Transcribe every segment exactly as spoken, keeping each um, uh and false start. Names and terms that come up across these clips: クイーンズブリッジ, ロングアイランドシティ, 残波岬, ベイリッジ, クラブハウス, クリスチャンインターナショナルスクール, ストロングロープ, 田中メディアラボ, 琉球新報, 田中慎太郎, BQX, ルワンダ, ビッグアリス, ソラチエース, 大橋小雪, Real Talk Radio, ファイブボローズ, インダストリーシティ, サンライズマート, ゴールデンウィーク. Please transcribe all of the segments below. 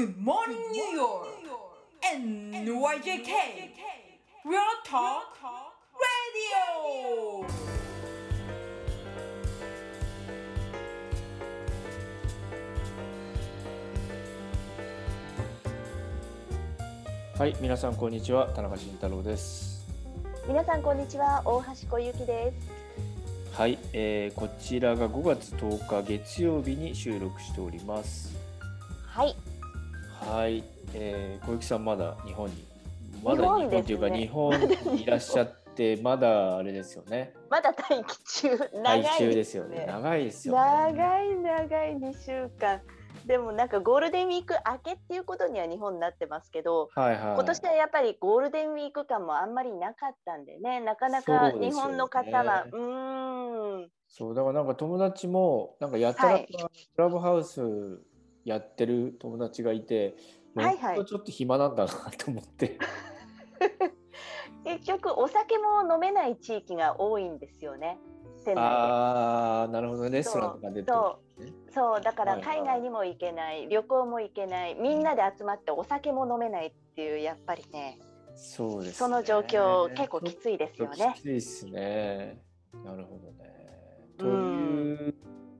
Good morning, New York! and エヌワイジェーケー! Real Talk Radio! はい、皆さんこんにちは、田中慎太郎です。皆さんこんにちは、大橋小雪です。はい、えー、こちらがごがつとおか月曜日に収録しております。はい。はい、えー、小雪さんまだ日本にまだ日本というか日本にいらっしゃってまだあれですよね。まだ待機中長い、ね、待機中ですよね。長いですよね。長い長いにしゅうかん。でもなんかゴールデンウィーク明けっていうことには日本になってますけど、はいはい、今年はやっぱりゴールデンウィーク感もあんまりなかったんでね、なかなか日本の方は う,、ね、うーんそうだからなんか友達もなんかやたらとクラブハウスやってる友達がいて、はいはい、ちょっと暇なんだなと思って、はいはい、結局お酒も飲めない地域が多いんですよね。あーなるほどね。レストランとか出てる、ね、そうそうだから海外にも行けない、はいはい、旅行も行けないみんなで集まってお酒も飲めないっていうやっぱりねそうですねその状況結構きついですよね。きついですね。なるほどね。という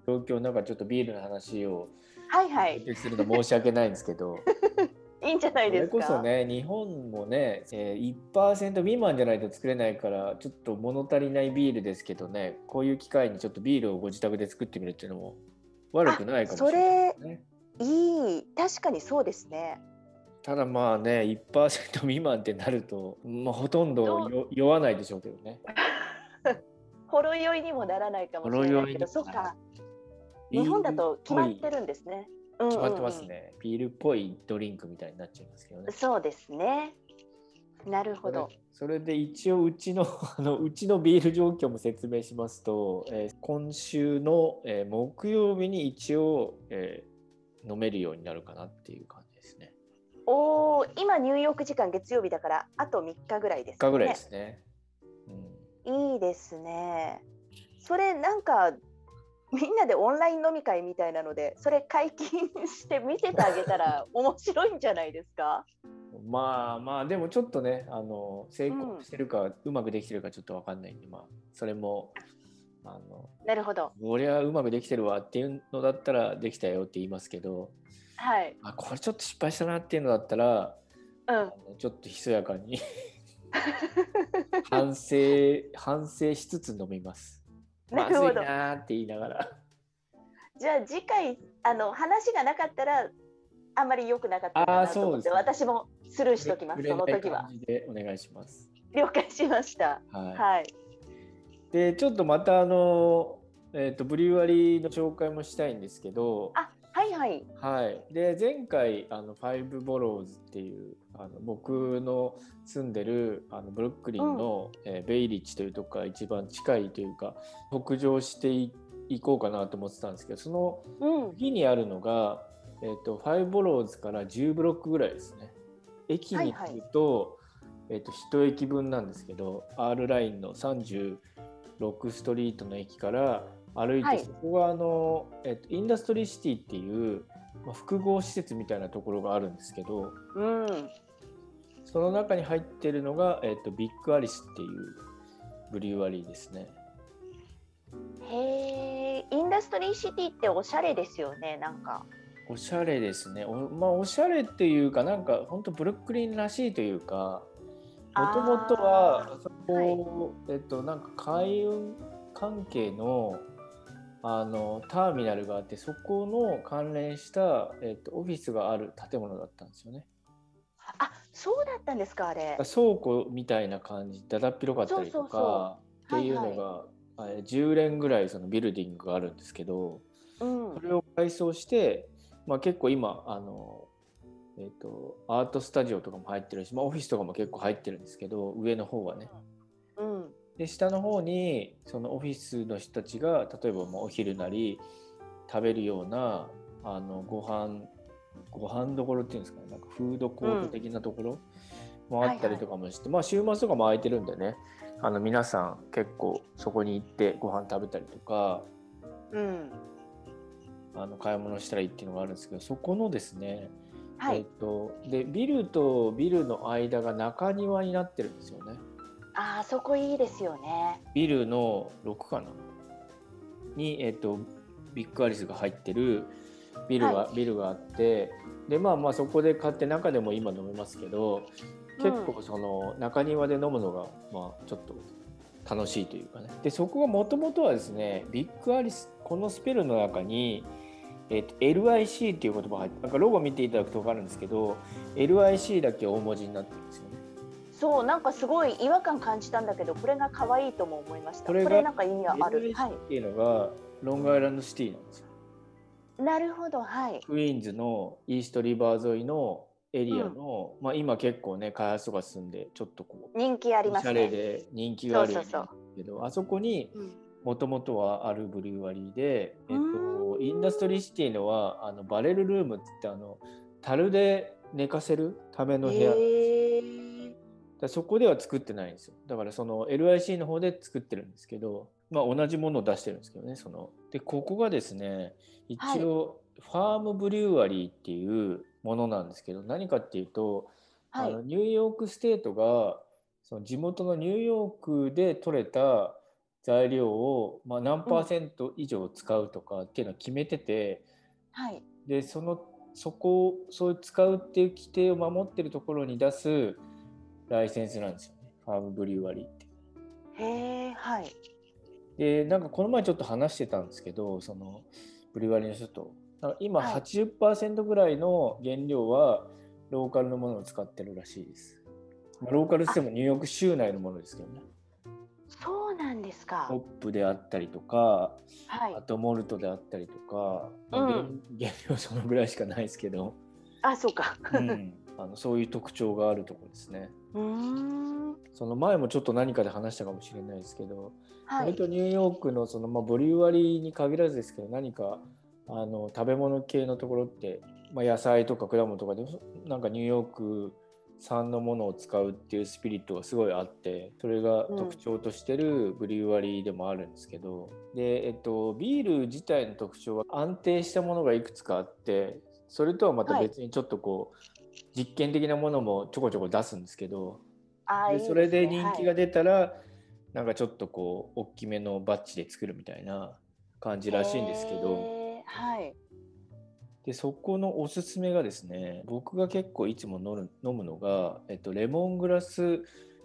状況なんかちょっとビールの話をはいはいするの申し訳ないんですけどいいんじゃないですか。それこそね日本もね、えー、いちパーセント 未満じゃないと作れないからちょっと物足りないビールですけどねこういう機会にちょっとビールをご自宅で作ってみるっていうのも悪くないかもしれない、ね、それいい確かにそうですね。ただまあね いちパーセント 未満ってなると、まあ、ほとんど酔わないでしょうけどねほろ酔いにもならないかもしれないけどそうか日本だと決まってるんですね。決まってますね、うんうん、ビールっぽいドリンクみたいになっちゃいますけどね。そうですね。なるほど。それ、 それで一応うちの、 あのうちのビール状況も説明しますと、えー、今週の、えー、木曜日に一応、えー、飲めるようになるかなっていう感じですね。おー今ニューヨーク時間月曜日だからあとみっかぐらいですね。みっかぐらいですね、うん、いいですね。それなんかみんなでオンライン飲み会みたいなのでそれ解禁して見せてあげたら面白いんじゃないですかまあまあでもちょっとねあの成功してるか、うん、うまくできてるかちょっと分かんないんで、まあ、それもあのなるほど俺はうまくできてるわっていうのだったらできたよって言いますけど、はい、あこれちょっと失敗したなっていうのだったら、うん、ちょっとひそやかに反省反省しつつ飲みます。なるほど。まずいなって言いながらじゃあ次回あの話がなかったらあんまり良くなかったかなと思って、ね、私もスルーしときます。その時はお願いします。了解しました、はいはい、でちょっとまたあの、えー、とブリュワリーの紹介もしたいんですけどあはいはい、はい、で前回あのファイブボローズっていうあの僕の住んでるあのブルックリンの、うんえー、ベイリッジというとこが一番近いというか北上していこうかなと思ってたんですけどその次にあるのが、うんえー、とファイブボローズからじゅうブロックぐらいですね。駅に行くと、はいはいえー、といちえきぶんなんですけど R ラインのさんじゅうろくストリートの駅から歩いてそこがあの、はいえっと、インダストリーシティっていう、まあ、複合施設みたいなところがあるんですけど、うん、その中に入ってるのが、えっと、ビッグアリスっていうブリュワリーですね。へーインダストリーシティっておしゃれですよね。なんかおしゃれですね。 お,、まあ、おしゃれっていうかなんか本当ブルックリンらしいというかもともとはそこ、はいえっと、なんか海運関係のあのターミナルがあってそこの関連した、えっと、オフィスがある建物だったんですよね。あそうだったんですか。あれ倉庫みたいな感じだだっ広かったりとかそうそうそうっていうのが、はいはい、じゅうねんぐらいそのビルディングがあるんですけど、うん、それを改装して、まあ、結構今あの、えっと、アートスタジオとかも入ってるし、まあ、オフィスとかも結構入ってるんですけど上の方はね、うんうんで下の方にそのオフィスの人たちが例えばもうお昼なり食べるようなあのご飯ご飯どころっていうんですかねなんかフードコート的なところもあったりとかもして、うんはいはい、まあ週末とかも空いてるんでねあの皆さん結構そこに行ってご飯食べたりとか、うん、あの買い物したりっていうのがあるんですけどそこのですねはいえっと、でビルとビルの間が中庭になってるんですよね。あそこいいですよね。ビルのろくかなに、えっと、ビッグアリスが入ってるビルが、はい、ビルがあってで、まあ、まあそこで買って中でも今飲めますけど結構その中庭で飲むのが、まあ、ちょっと楽しいというかね。でそこがもともとはですねビッグアリスこのスペルの中に、えっと、エルアイシー っていう言葉が入ってなんかロゴ見ていただくと分かるんですけど エルアイシー だけ大文字になってるんですよね。そうなんかすごい違和感感じたんだけどこれが可愛いとも思いました。これがこれなんか意味がある エルアイシー っていうのが、はい、ロングアイランドシティなんですよ。なるほど、はい、クイーンズのイーストリバー沿いのエリアの、うんまあ、今結構ね開発とか進んでちょっとこう人気ありますね。おしゃれで人気があるんですけどそうそうそうあそこにもともとはあるブリュワリーで、うんえっと、インダストリーシティのはあのバレルルームっていってあの樽で寝かせるための部屋なんですよ。だそこでは作ってないんですよ。だからその エルアイシー の方で作ってるんですけど、まあ、同じものを出してるんですけどね。そのでここがですね一応ファームブリュワリーっていうものなんですけど何かっていうと、はい、あのニューヨークステートがその地元のニューヨークで取れた材料を、まあ、何パーセント以上使うとかっていうのを決めてて、うんはい、でそのそこをそういう使うっていう規定を守ってるところに出すライセンスなんですよねファームブリュワリーって。へーはい。でなんかこの前ちょっと話してたんですけどそのブリュワリーの人と今 はちじゅっパーセント ぐらいの原料はローカルのものを使ってるらしいです。ローカルって言ってもニューヨーク州内のものですけどね。そうなんですか。ホップであったりとか、はい、あとモルトであったりとか、うん、原料そのぐらいしかないですけど。あ、そうか。うん、あのそういう特徴があるところですね。うーんその前もちょっと何かで話したかもしれないですけど、はい、割とニューヨークのその、まあ、ブリュワリーに限らずですけど何かあの食べ物系のところって、まあ、野菜とか果物とかでもなんかニューヨーク産のものを使うっていうスピリットがすごいあってそれが特徴としてるブリュワリーでもあるんですけど、うん、で、えっと、ビール自体の特徴は安定したものがいくつかあってそれとはまた別にちょっとこう、はい、実験的なものもちょこちょこ出すんですけどあでそれで人気が出たら、はい、なんかちょっとこう大きめのバッジで作るみたいな感じらしいんですけどはい、でそこのおすすめがですね僕が結構いつも飲むのが、えっと、レモングラス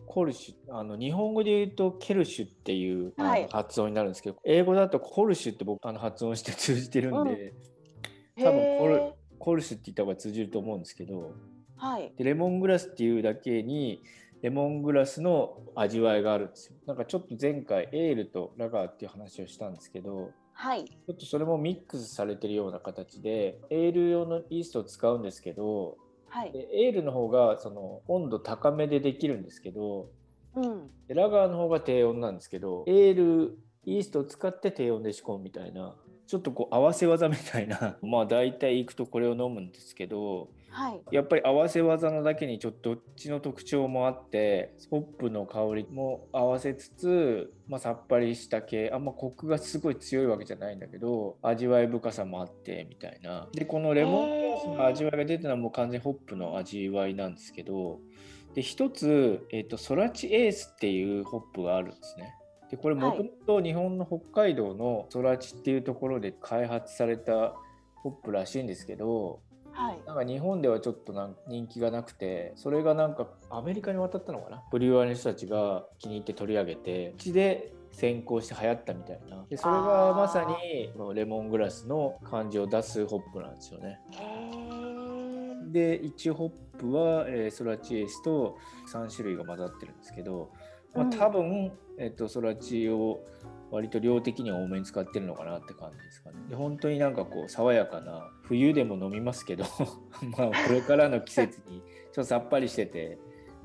コルシュあの日本語で言うとケルシュっていう、はい、発音になるんですけど英語だとコルシュって僕あの発音して通じてるんで、うん、多分コル、コルシュって言った方が通じると思うんですけど、はい、でレモングラスっていうだけにレモングラスの味わいがあるんですよ。なんかちょっと前回エールとラガーっていう話をしたんですけどはい、ちょっとそれもミックスされてるような形でエール用のイーストを使うんですけど、はい、でエールの方がその温度高めでできるんですけど、うん、でラガーの方が低温なんですけどエールイーストを使って低温で仕込むみたいなちょっとこう合わせ技みたいなまあ大体いくとこれを飲むんですけど、はい、やっぱり合わせ技のだけにちょっとどっちの特徴もあってホップの香りも合わせつつ、まあ、さっぱりした系あんまコクがすごい強いわけじゃないんだけど味わい深さもあってみたいなでこのレモングラスの味わいが出てるのはもう完全にホップの味わいなんですけどで一つ、えーと、ソラチエースっていうホップがあるんですね。でこれもともと日本の北海道のソラチっていうところで開発されたホップらしいんですけど、はい、なんか日本ではちょっとなん人気がなくてそれがなんかアメリカに渡ったのかなブリュワリーの人たちが気に入って取り上げてうちで先行して流行ったみたいなでそれがまさにレモングラスの感じを出すホップなんですよね。でいちホップは、えー、ソラチエースとさん種類が混ざってるんですけどまあ、多分、えっと、ソラチを割と量的に多めに使ってるのかなって感じですかね。で本当になんかこう爽やかな冬でも飲みますけどまあこれからの季節にちょっとさっぱりしてて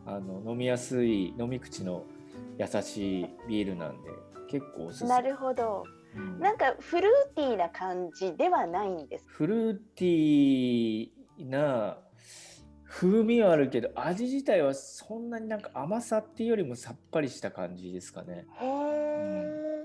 あの飲みやすい飲み口の優しいビールなんで結構おすすめ。なるほど、うん、なんかフルーティーな感じではないんです。フルーティーな風味はあるけど味自体はそんなになんか甘さっていうよりもさっぱりした感じですかね。へー、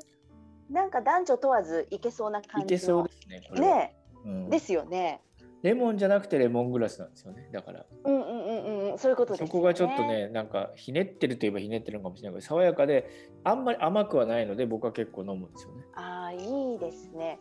うん、なんか男女問わずいけそうな感じのいけそうですねこれね、うん、ですよね。レモンじゃなくてレモングラスなんですよね。だから、うんうんうん、そういうことですね。そこがちょっとね、なんかひねってるといえばひねってるのかもしれないけど、爽やかであんまり甘くはないので、僕は結構飲むんですよね。ああ、いいですね。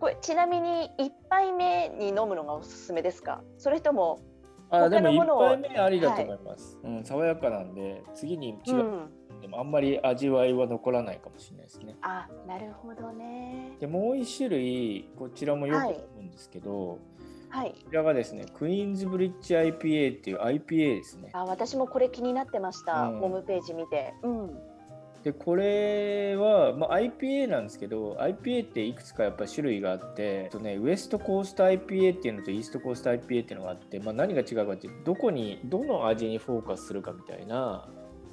これちなみにいっぱいめに飲むのがおすすめですか？それとも他のものを？あ、でもいっぱいめありだと思います、はい、うん、爽やかなんで次に違う、うん、でもあんまり味わいは残らないかもしれないですね。あ、なるほどね。でもういち種類こちらもよく飲むんですけど、はいはい、こちらがですね、クイーンズブリッジ アイピーエー っていう アイピーエー ですね。あ、私もこれ気になってました、うん、ホームページ見て、うん、でこれは、まあ、アイピーエー なんですけど、 アイピーエー っていくつかやっぱ種類があって、えっとね、ウエストコースト アイピーエー っていうのとイーストコースト アイピーエー っていうのがあって、まあ、何が違うかっていうと、どこにどの味にフォーカスするかみたいな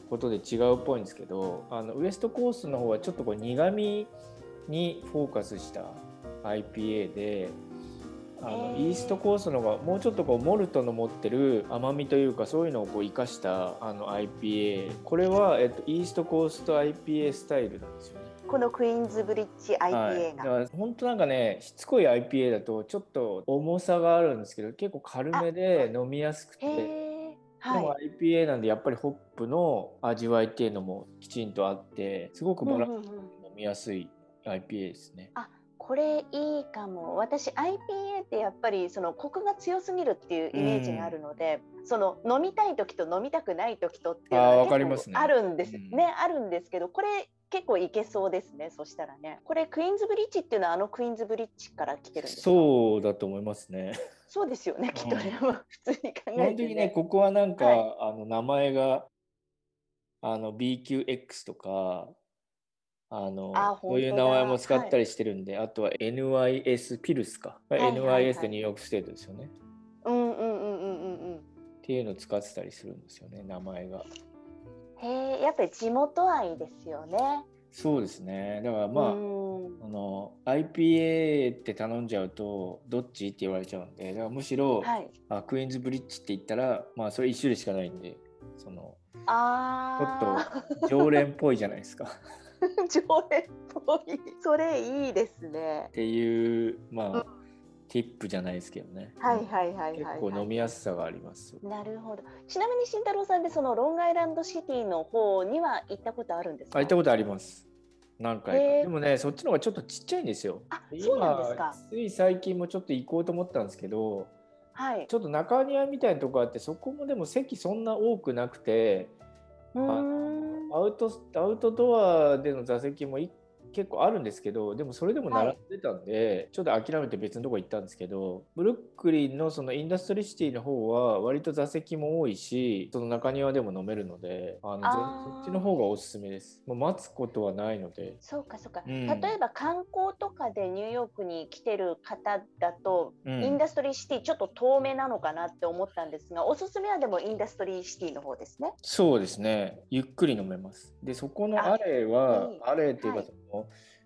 ことで違うっぽいんですけど、あのウエストコーストの方はちょっとこう苦味にフォーカスした アイピーエー で、あのイーストコーストの方がもうちょっとこうモルトの持ってる甘みというか、そういうのをこう生かしたあの アイピーエー、 これは、えっと、イーストコースト アイピーエー スタイルなんですよね、このクイーンズブリッジ アイピーエー が、はい、本当なんかね、しつこい アイピーエー だとちょっと重さがあるんですけど、結構軽めで飲みやすくて、はい、でも アイピーエー なんでやっぱりホップの味わいっていうのもきちんとあって、すごくバランスに飲みやすい アイピーエー ですね、うんうんうん、あ、これいいかも。私 アイピーエー ってやっぱりそのコクが強すぎるっていうイメージがあるので、うん、その飲みたい時と飲みたくない時とっていうのが結構あるんです ね, ね、あるんですけど、これ結構いけそうですね。そしたらね、これクイーンズブリッジっていうのはあのクイーンズブリッジから来てるんですか？そうだと思いますね。そうですよね、きっとね、うん、普通に考えてね、本当にね、ここはなんか、はい、あの名前があの ビーキューエックス とか、あのあこういう名前も使ったりしてるんで、はい、あとは エヌワイエス ピルスか、はいはいはい、エヌワイエス でニューヨークステートですよね、うんうんうんうんうん、っていうのを使ってたりするんですよね、名前が。へえ、やっぱり地元愛ですよね。そうですね。だからまあ、うん、あの アイピーエー って頼んじゃうとどっちって言われちゃうんで、だからむしろ、はい、あクイーンズブリッジって言ったら、まあそれいち種類しかないんで、そのあちょっと常連っぽいじゃないですか。常連っぽい、それいいですねっていう、まあ、うん、ティップじゃないですけどね、はいはいはいはいはい、結構飲みやすさがあります。なるほど。ちなみに慎太郎さんでそのロングアイランドシティの方には行ったことあるんですか？あ、行ったことあります、何回か、えー、でもね、そっちの方がちょっとちっちゃいんですよ。あ、そうなんですか。つい最近もちょっと行こうと思ったんですけど、はい、ちょっと中庭みたいなとこあって、そこもでも席そんな多くなくて、うん、アウト、アウトドアでの座席も結構あるんですけど、でもそれでも並んでたんで、はい、ちょっと諦めて別のとこ行ったんですけど、ブルックリンのそのインダストリーシティの方は割と座席も多いし、その中庭でも飲めるので、あのそっちの方がおすすめです。もう待つことはないので。そうかそうか、うん、例えば観光とかでニューヨークに来てる方だと、うん、インダストリーシティちょっと遠めなのかなって思ったんですが、おすすめはでもインダストリーシティの方ですね。そうですね、ゆっくり飲めます。でそこのアレーは、アレーっていうか、はい、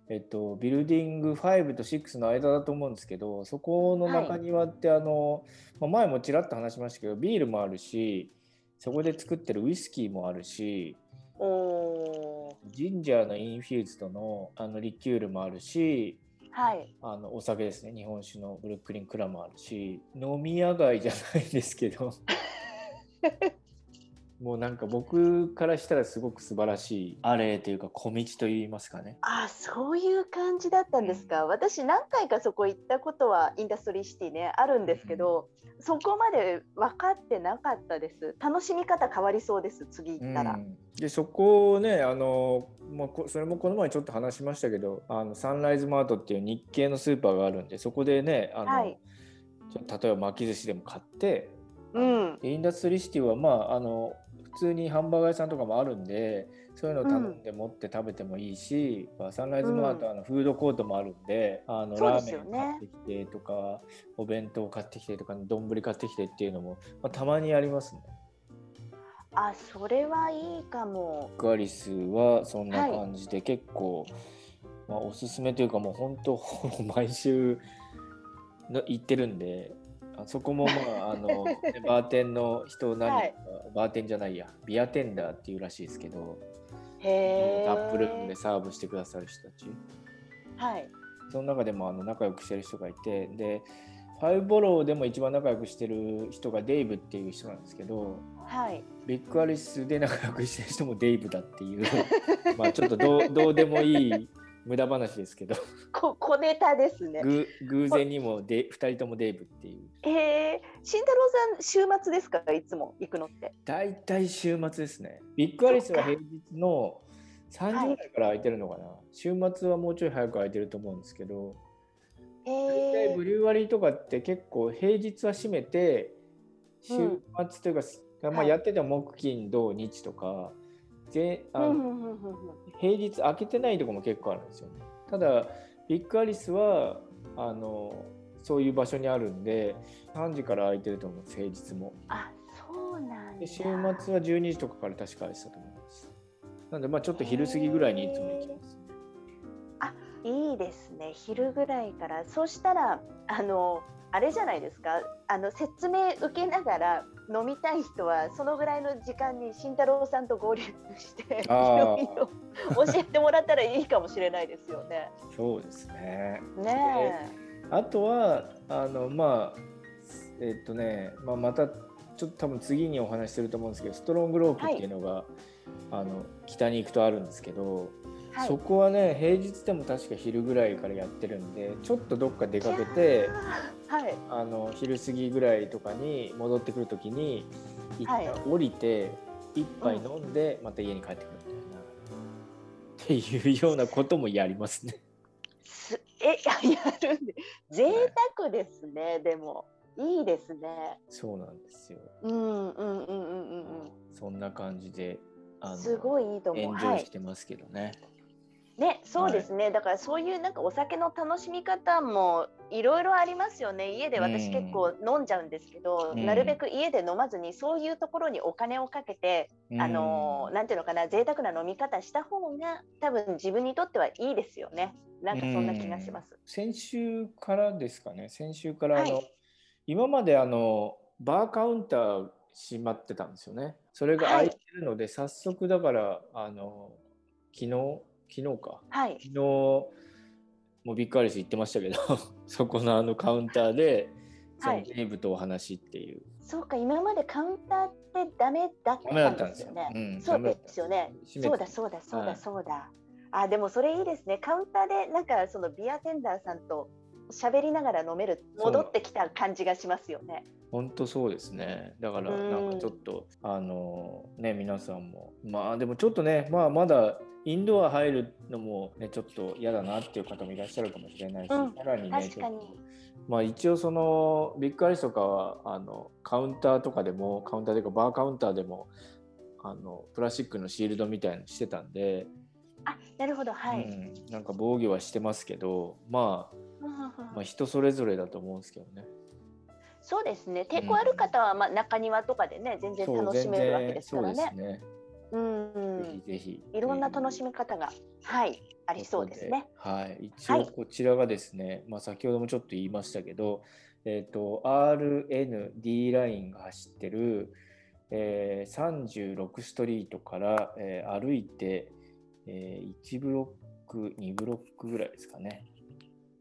えっと、ビルディングごとろくの間だと思うんですけど、そこの中庭って、はい、あのまあ、前もちらっと話しましたけど、ビールもあるし、そこで作ってるウイスキーもあるし、おジンジャーのインフューズド の, あのリキュールもあるし、はい、あのお酒ですね、日本酒のブルックリンクラもあるし、飲み屋街じゃないんですけどもうなんか僕からしたらすごく素晴らしいアレーというか、小道といいますかね。ああ、そういう感じだったんですか、うん、私何回かそこ行ったことはインダストリーシティねあるんですけど、うん、そこまで分かってなかったです。楽しみ方変わりそうです、次行ったら、うん、でそこをね、あの、まあ、それもこの前ちょっと話しましたけど、あのサンライズマートっていう日系のスーパーがあるんで、そこでね、あの、はい、例えば巻き寿司でも買って、うん、インダストリーシティはまああの普通にハンバーガー屋さんとかもあるんで、そういうのを頼んで持って食べてもいいし、うん、サンライズマートはフードコートもあるんで、あのラーメン買ってきてとか、お弁当買ってきてとか、丼買ってきてっていうのも、まあ、たまにありますね。あ、それはいいかも。クアリスはそんな感じで、結構、はい、まあ、おすすめというか、もう本当毎週の行ってるんで、あそこも、まあ、あのバーテンの人何、はい、バーテンじゃないや、ビアテンダーっていうらしいですけど、へー、タップルームでサーブしてくださる人たち、はい、その中でもあの仲良くしてる人がいて、でファイブボローでも一番仲良くしてる人がデイブっていう人なんですけど、はい、ビッグアリスで仲良くしてる人もデイブだっていうまあちょっとど う, どうでもいい無駄話ですけどこ小ネタですね。ぐ偶然にもでふたりともデイブっていう。えー、慎太郎さん週末ですか？いつも行くのって？だいたい週末ですね。ビッグアリスは平日のさんじぐらいから空いてるのかな、はい、週末はもうちょい早く空いてると思うんですけど、えー、だいたいブリュワリーとかって結構平日は閉めて週末というか、うん、まあ、やってても木金土日とかで、あ、平日開けてないとこも結構あるんですよね。ただビッグアリスはあのそういう場所にあるんでさんじから開いてると思うんです、平日も。あ、そうなんだ。で週末はじゅうにじとかから確か開いてたと思います。なのでまあちょっと昼過ぎぐらいにいつも行きます。あ、いいですね、昼ぐらいから。そうしたらあのあれじゃないですか、あの説明受けながら飲みたい人はそのぐらいの時間に慎太郎さんと合流していろいろ教えてもらったらいいかもしれないですよね。そうですね。ねえ。あとはあのまあえっとね、まあ、またちょっと多分次にお話しすると思うんですけど、ストロングロープっていうのが、はい、あの北に行くとあるんですけど、はい、そこはね平日でも確か昼ぐらいからやってるんで、ちょっとどっか出かけて、はい、あの昼過ぎぐらいとかに戻ってくるときに一旦降りて一杯飲んでまた家に帰ってくるみたいな、うん、っていうようなこともやりますね。すえやるんで贅沢ですね、はい、でもいいですね。そうなんですよ。うんうんうんうんうん、そんな感じで。すごいいいと思う。エンジョイしてますけどね。はい、ね、そうですね。はい、だからそういうなんかお酒の楽しみ方もいろいろありますよね。家で私結構飲んじゃうんですけど、なるべく家で飲まずにそういうところにお金をかけて、あのなんていうのかな、贅沢な飲み方した方が多分自分にとってはいいですよね。なんかそんな気がします。先週からですかね。先週からあの、はい、今まであのバーカウンター閉まってたんですよね。それが空いてるので、はい、早速だからあの昨日昨日か、はい、昨日もうビッグアリス行ってましたけどそこのあのカウンターでそのデイブとお話っていう、はい、そうか、今までカウンターってダメだったんですよね。うん、そうですよね。そうだそうだそうだそうだ、はい、あ、でもそれいいですね。カウンターでなんかそのビアテンダーさんと喋りながら飲める、戻ってきた感じがしますよね。本当そうですね。だからなんかちょっと、うん、あのね、皆さんもまあでもちょっとね、まあまだインドア入るのもねちょっと嫌だなっていう方もいらっしゃるかもしれないし、うん、さらにね、確かにまあ一応そのビッグアリスとかはあのカウンターとかでも、カウンターというかバーカウンターでもあのプラスチックのシールドみたいのしてたんで。あ、なるほど、はい、うん、なんか防御はしてますけど、まあまあ、人それぞれだと思うんですけどね。そうですね。抵抗ある方はまあ中庭とかでね、全然楽しめるわけですからね。そう、全然そうですね。うん、ぜひぜひいろんな楽しみ方が、はい、ありそうですね。はい、一応こちらがですね、はい、まあ、先ほどもちょっと言いましたけど、えーと、アールエヌディー ラインが走ってる、えー、さんじゅうろくストリートから、えー、歩いて、えー、いちブロックにブロックぐらいですかね。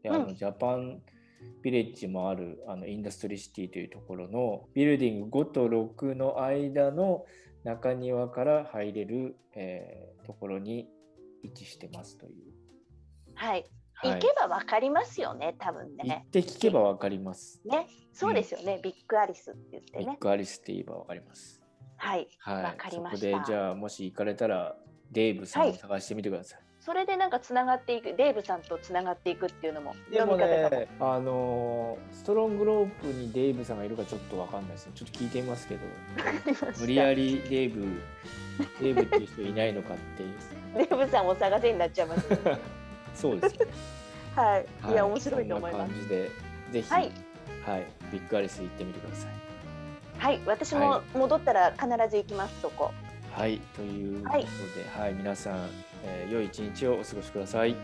あのジャパンビレッジもあるあのインダストリーシティというところのビルディングごとろくの間の中庭から入れる、えー、ところに位置してますという、はい、はい、行けば分かりますよね、多分ね。行って聞けば分かりますね。そうですよね、うん、ビッグアリスって言ってね、ビッグアリスって言えば分かります。はい、はい、分かりました。そこでじゃあもし行かれたらデイブさんを探してみてください、はい。それでなんかつながっていく、デイブさんとつながっていくっていうのも読み方かも。でもね、あのストロングロープにデイブさんがいるかちょっとわかんないですね。ちょっと聞いてみますけど、無理やりデイブデイブっていう人いないのかってデイブさんを探せになっちゃいます、ね、そうですねはい、はい、いや面白いと思います。そんな感じでぜひ、はいはい、ビッグアリス行ってみてください。はい、私も戻ったら必ず行きます、そこ。はい、ということで、はいはい、皆さん、えー、良い一日をお過ごしください。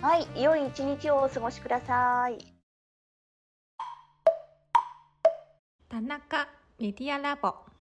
はい、良い一日をお過ごしください。田中メディアラボ。